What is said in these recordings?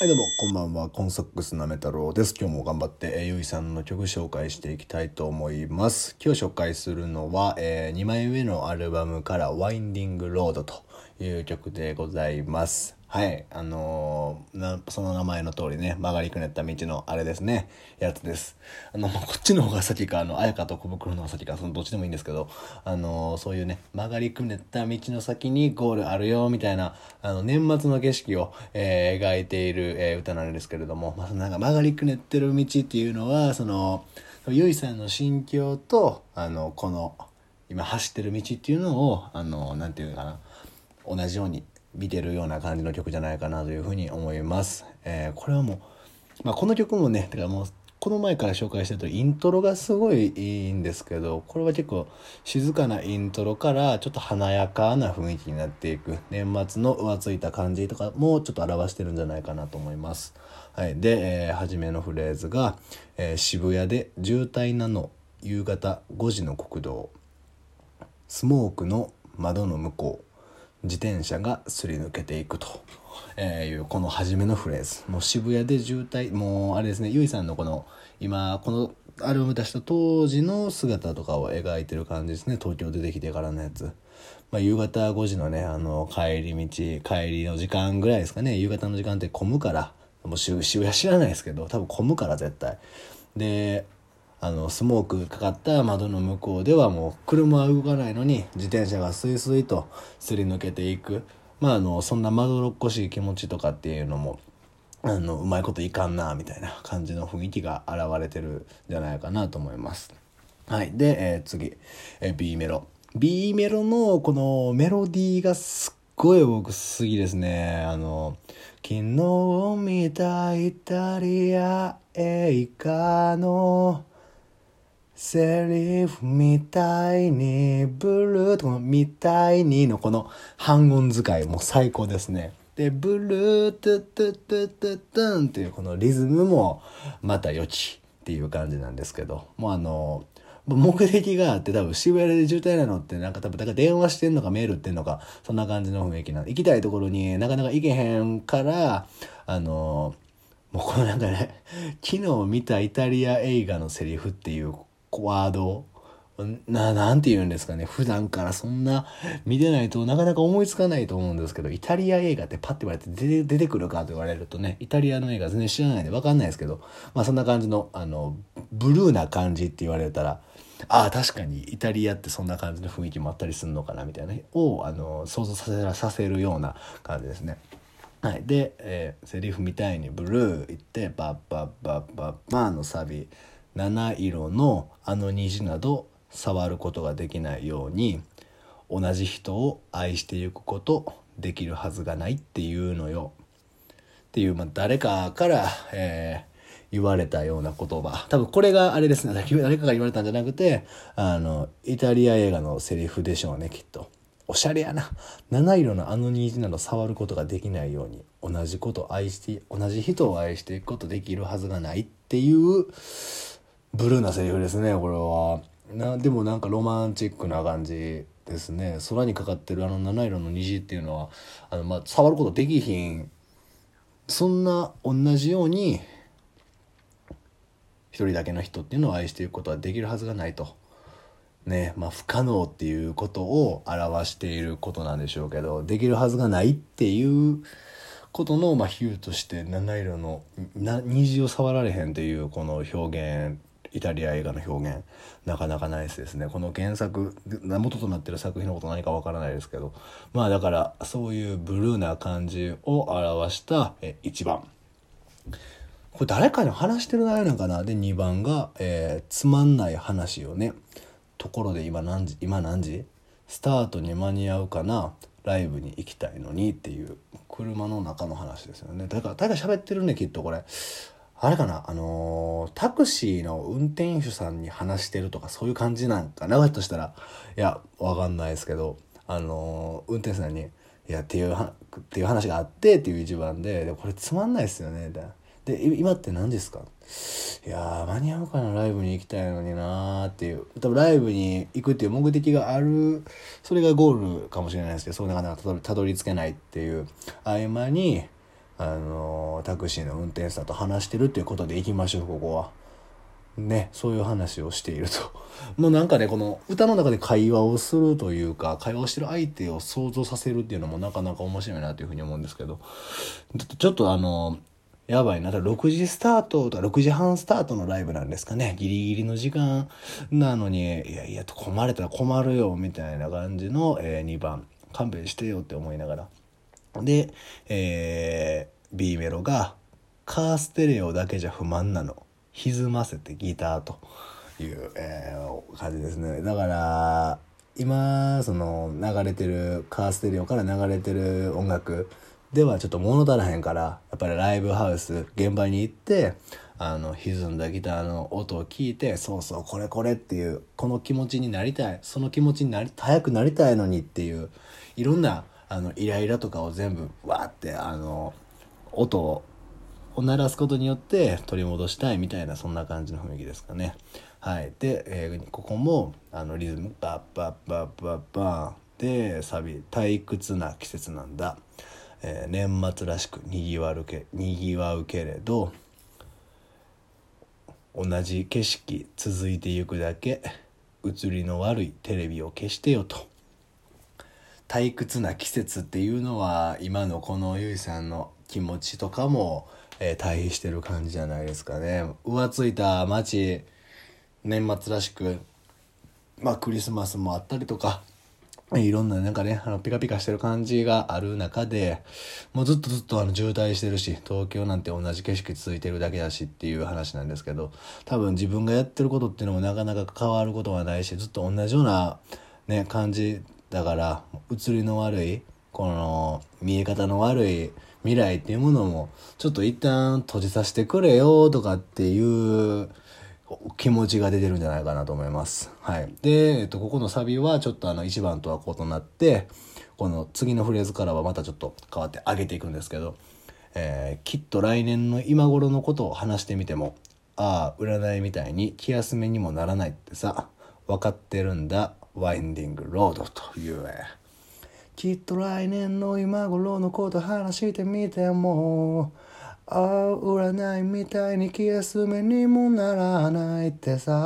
はいどうもこんばんは、コンソックスなめ太郎です。今日も頑張ってゆいさんの曲紹介していきたいと思います。今日紹介するのは、2枚目のアルバムからワインディングロードという曲でございます。はい、その名前の通りね、曲がりくねった道のあれですね、やつです。こっちの方が先か、綾香と小袋の方が先か、そのどっちでもいいんですけど、そういうね、曲がりくねった道の先にゴールあるよ、みたいな、年末の景色を、描いている、歌なんですけれども、なんか曲がりくねってる道っていうのは、ゆいさんの心境と、この、今走ってる道っていうのを、なんていうのかな、同じように見てるような感じの曲じゃないかなというふうに思います。これはもう、この曲もね、この前から紹介してるとイントロがすごいいいんですけど、これは結構静かなイントロからちょっと華やかな雰囲気になっていく、年末の浮ついた感じとかもちょっと表してるんじゃないかなと思います。はい、で、初めのフレーズが、渋谷で渋滞なの夕方5時の国道、スモークの窓の向こう、自転車がすり抜けていくというこの初めのフレーズ、もう渋谷で渋滞、もうあれですね、ゆいさんのこの今このアルバム出した当時の姿とかを描いてる感じですね。東京出てきてからのやつ、夕方5時のね、帰りの時間ぐらいですかね。夕方の時間って混むから、もう渋谷知らないですけど、多分混むから絶対で、スモークかかった窓の向こうではもう車は動かないのに自転車がスイスイとすり抜けていく、そんなまどろっこしい気持ちとかっていうのもうまいこといかんなみたいな感じの雰囲気が現れてるんじゃないかなと思います。はい、で、次、Bメロのこのメロディーがすっごい僕好きですね。昨日見たイタリア映画のセリフみたいにブルーとこのみたいにのこの半音使いも最高ですね。で、ブルートゥトゥトゥトゥトゥンっていうこのリズムもまた良きっていう感じなんですけど、もう目的があって、多分渋谷で渋滞なのってなんか多分だから電話してんのかメールってんのか、そんな感じの雰囲気なの。行きたいところになかなか行けへんから、もうこのなんかね、昨日見たイタリア映画のセリフっていうワードなんて言うんですかね、普段からそんな見てないとなかなか思いつかないと思うんですけど、イタリア映画ってパッて言われて出てくるかと言われるとね、イタリアの映画全然知らないんで分かんないですけど、そんな感じのブルーな感じって言われたら、あ、確かにイタリアってそんな感じの雰囲気もあったりするのかなみたいなを想像させるような感じですね。はい、で、セリフみたいにブルーいってバッバッバッバッバーのサビ、七色の虹など触ることができないように同じ人を愛してゆくことできるはずがないっていうのよっていう、誰かから、言われたような言葉、多分これがあれですね、誰かが言われたんじゃなくてイタリア映画のセリフでしょうね、きっと。おしゃれやな。七色の虹など触ることができないように同じ人を愛していくことできるはずがないっていうブルーなセリフですね、これは。でもなんかロマンチックな感じですね。空にかかってる七色の虹っていうのは触ることできひん、そんな同じように一人だけの人っていうのを愛していくことはできるはずがないとね、不可能っていうことを表していることなんでしょうけど、できるはずがないっていうことの比喩として七色の虹を触られへんっていうこの表現、イタリア映画の表現なかなかないですね。この原作元となってる作品のこと何かわからないですけど、だからそういうブルーな感じを表した1番、これ誰かに話してる内容なんかな。で、2番が、つまんない話よね。ところで今何時？スタートに間に合うかな？ライブに行きたいのにっていう車の中の話ですよね。だから喋ってるね、きっとこれ。あれかな、タクシーの運転手さんに話してるとかそういう感じなんかな、としたら、いや、わかんないですけど、運転手さんに、いや、っていう話があってっていう一番で、これつまんないですよね、みたいな。で、今って何ですか？いやー、間に合うかな、ライブに行きたいのになーっていう、多分ライブに行くっていう目的がある、それがゴールかもしれないですけど、そうなかなかたどり着けないっていう合間にタクシーの運転手さんと話してるっていうことで行きましょう、ここはね。そういう話をしているともうなんかね、この歌の中で会話をするというか、会話をしてる相手を想像させるっていうのもなかなか面白いなというふうに思うんですけど、ちょっとやばいな、6時スタートとか6時半スタートのライブなんですかね、ギリギリの時間なのに、いやいやと困れたら困るよみたいな感じの、2番勘弁してよって思いながらで、B メロがカーステレオだけじゃ不満なの歪ませてギターという、感じですね。だから今その流れてるカーステレオから流れてる音楽ではちょっと物足らへんから、やっぱりライブハウス現場に行って歪んだギターの音を聞いて、そうそうこれこれっていう、この気持ちになりたい、その気持ちになり早くなりたいのにっていう、いろんなイライラとかを全部わーって音を鳴らすことによって取り戻したいみたいな、そんな感じの雰囲気ですかね。はい。で、ここもリズムバッバッバッバッバーンで、サビ退屈な季節なんだ、年末らしくにぎわうけれど同じ景色続いてゆくだけ、映りの悪いテレビを消してよと。退屈な季節っていうのは今のこのゆいさんの気持ちとかも、対比してる感じじゃないですかね。浮ついた街、年末らしく、まあクリスマスもあったりとか、いろんななんかね、ピカピカしてる感じがある中で、もうずっと渋滞してるし、東京なんて同じ景色続いてるだけだしっていう話なんですけど、多分自分がやってることっていうのもなかなか変わることはないし、ずっと同じようなね感じだから、映りの悪いこの見え方の悪い未来っていうものもちょっと一旦閉じさせてくれよとかっていう気持ちが出てるんじゃないかなと思います。はい。で、ここのサビはちょっと1番とは異なって、この次のフレーズからはまたちょっと変わって上げていくんですけど、きっと来年の今頃のことを話してみても、ああ、占いみたいに気休めにもならないってさ、分かってるんだ、ワインディングロードという、きっと来年の今頃のこと話してみても、ああ占いみたいに気休めにもならないってさ、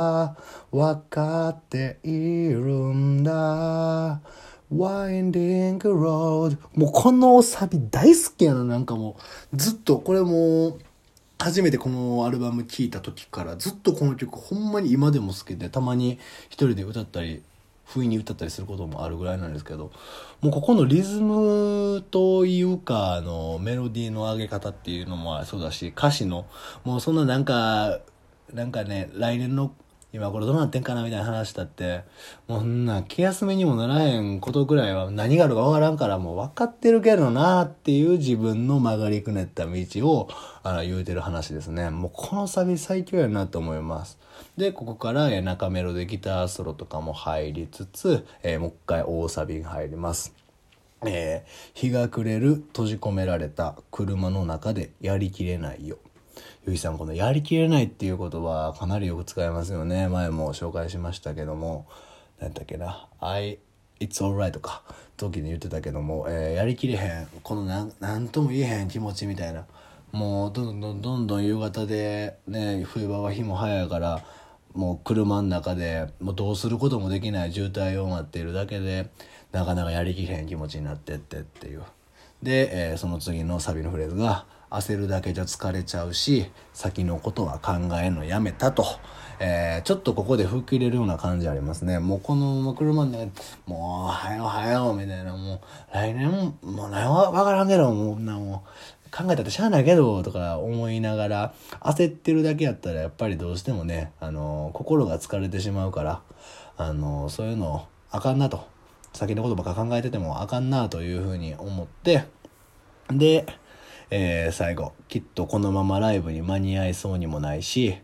わかっているんだワインディングロード。もうこのサビ大好きやな。なんかもうずっとこれも初めてこのアルバム聴いた時からずっとこの曲ほんまに今でも好きで、たまに一人で歌ったり不意に歌ったりすることもあるぐらいなんですけど、もうここのリズムというかメロディーの上げ方っていうのもそうだし、歌詞のもうそんななんかね、来年の今頃どうなってんかなみたいな話だって、もうそんな気休めにもならへんことぐらいは何があるかわからんから、もう分かってるけどなっていう自分の曲がりくねった道を言うてる話ですね。もうこのサビ最強やなと思います。で、ここから中メロでギターソロとかも入りつつ、もう一回大サビが入ります。日が暮れる閉じ込められた車の中でやりきれないよ。ゆいさん、このやりきれないっていう言葉かなりよく使いますよね。前も紹介しましたけども、何だっけな、It's alright とか時に言ってたけども、やりきれへん、このなんとも言えへん気持ちみたいな、もうどんどん夕方でね、冬場は日も早いから、もう車の中でもうどうすることもできない、渋滞を待っているだけでなかなかやりきれへん気持ちになってってっていう。で、その次のサビのフレーズが焦るだけじゃ疲れちゃうし、先のことは考えるのやめたと、ちょっとここで吹っ切れるような感じありますね。もうこの車の中でもうはよみたいな、もう来年もう何は分からんけど、もう考えたってしゃあないけどとか思いながら、焦ってるだけやったらやっぱりどうしてもね、心が疲れてしまうから、そういうのあかんなと、先のことばっか考えててもあかんなというふうに思って、で最後、きっとこのままライブに間に合いそうにもないし、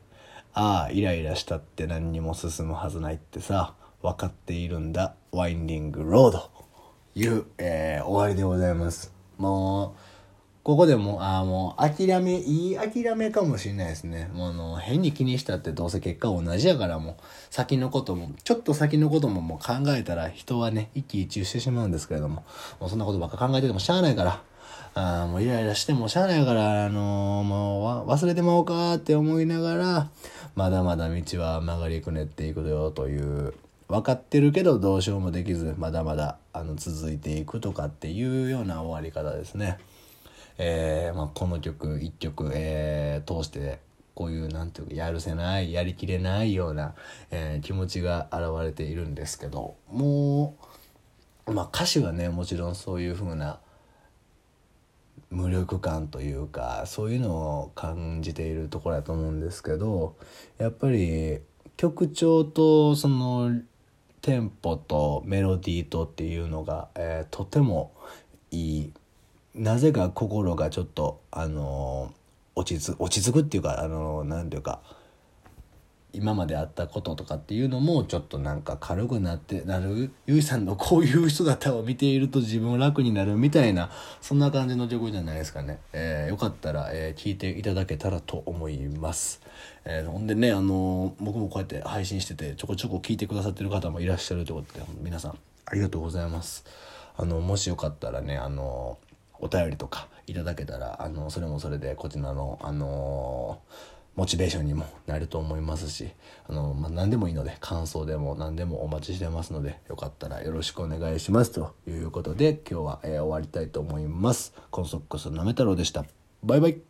ああイライラしたって何にも進むはずないってさ、分かっているんだワインディングロードいう、終わりでございます。もうここでもういい諦めかもしれないですね。もう変に気にしたってどうせ結果同じやから、もう先のこともちょっと先のことももう考えたら人はね一喜一憂してしまうんですけれども、もうそんなことばっか考えててもしゃあないから、もうイライラしてもしゃあないから、もう忘れてまおうかって思いながら、まだまだ道は曲がりくねっていくよという、分かってるけどどうしようもできず、まだまだ続いていくとかっていうような終わり方ですね。この曲一曲、通してこういうなんていうかやるせないやりきれないような、気持ちが現れているんですけど、もう、歌詞はねもちろんそういう風な無力感というかそういうのを感じているところだと思うんですけど、やっぱり曲調とそのテンポとメロディーとっていうのが、とてもいい。なぜか心がちょっと落ち着くっていうかなんていうか今まであったこととかっていうのもちょっとなんか軽くなってなる、ゆいさんのこういう姿を見ていると自分楽になるみたいな、そんな感じの曲じゃないですかね。よかったら聴、いていただけたらと思います。ほんでね僕もこうやって配信しててちょこちょこ聴いてくださってる方もいらっしゃるということで、皆さんありがとうございます。もしよかったらねお便りとかいただけたらそれもそれでこちらのモチベーションにもなると思いますし、何でもいいので感想でも何でもお待ちしてますので、よかったらよろしくお願いしますということで、今日は、終わりたいと思います。コンソックスなめ太郎でした。バイバイ。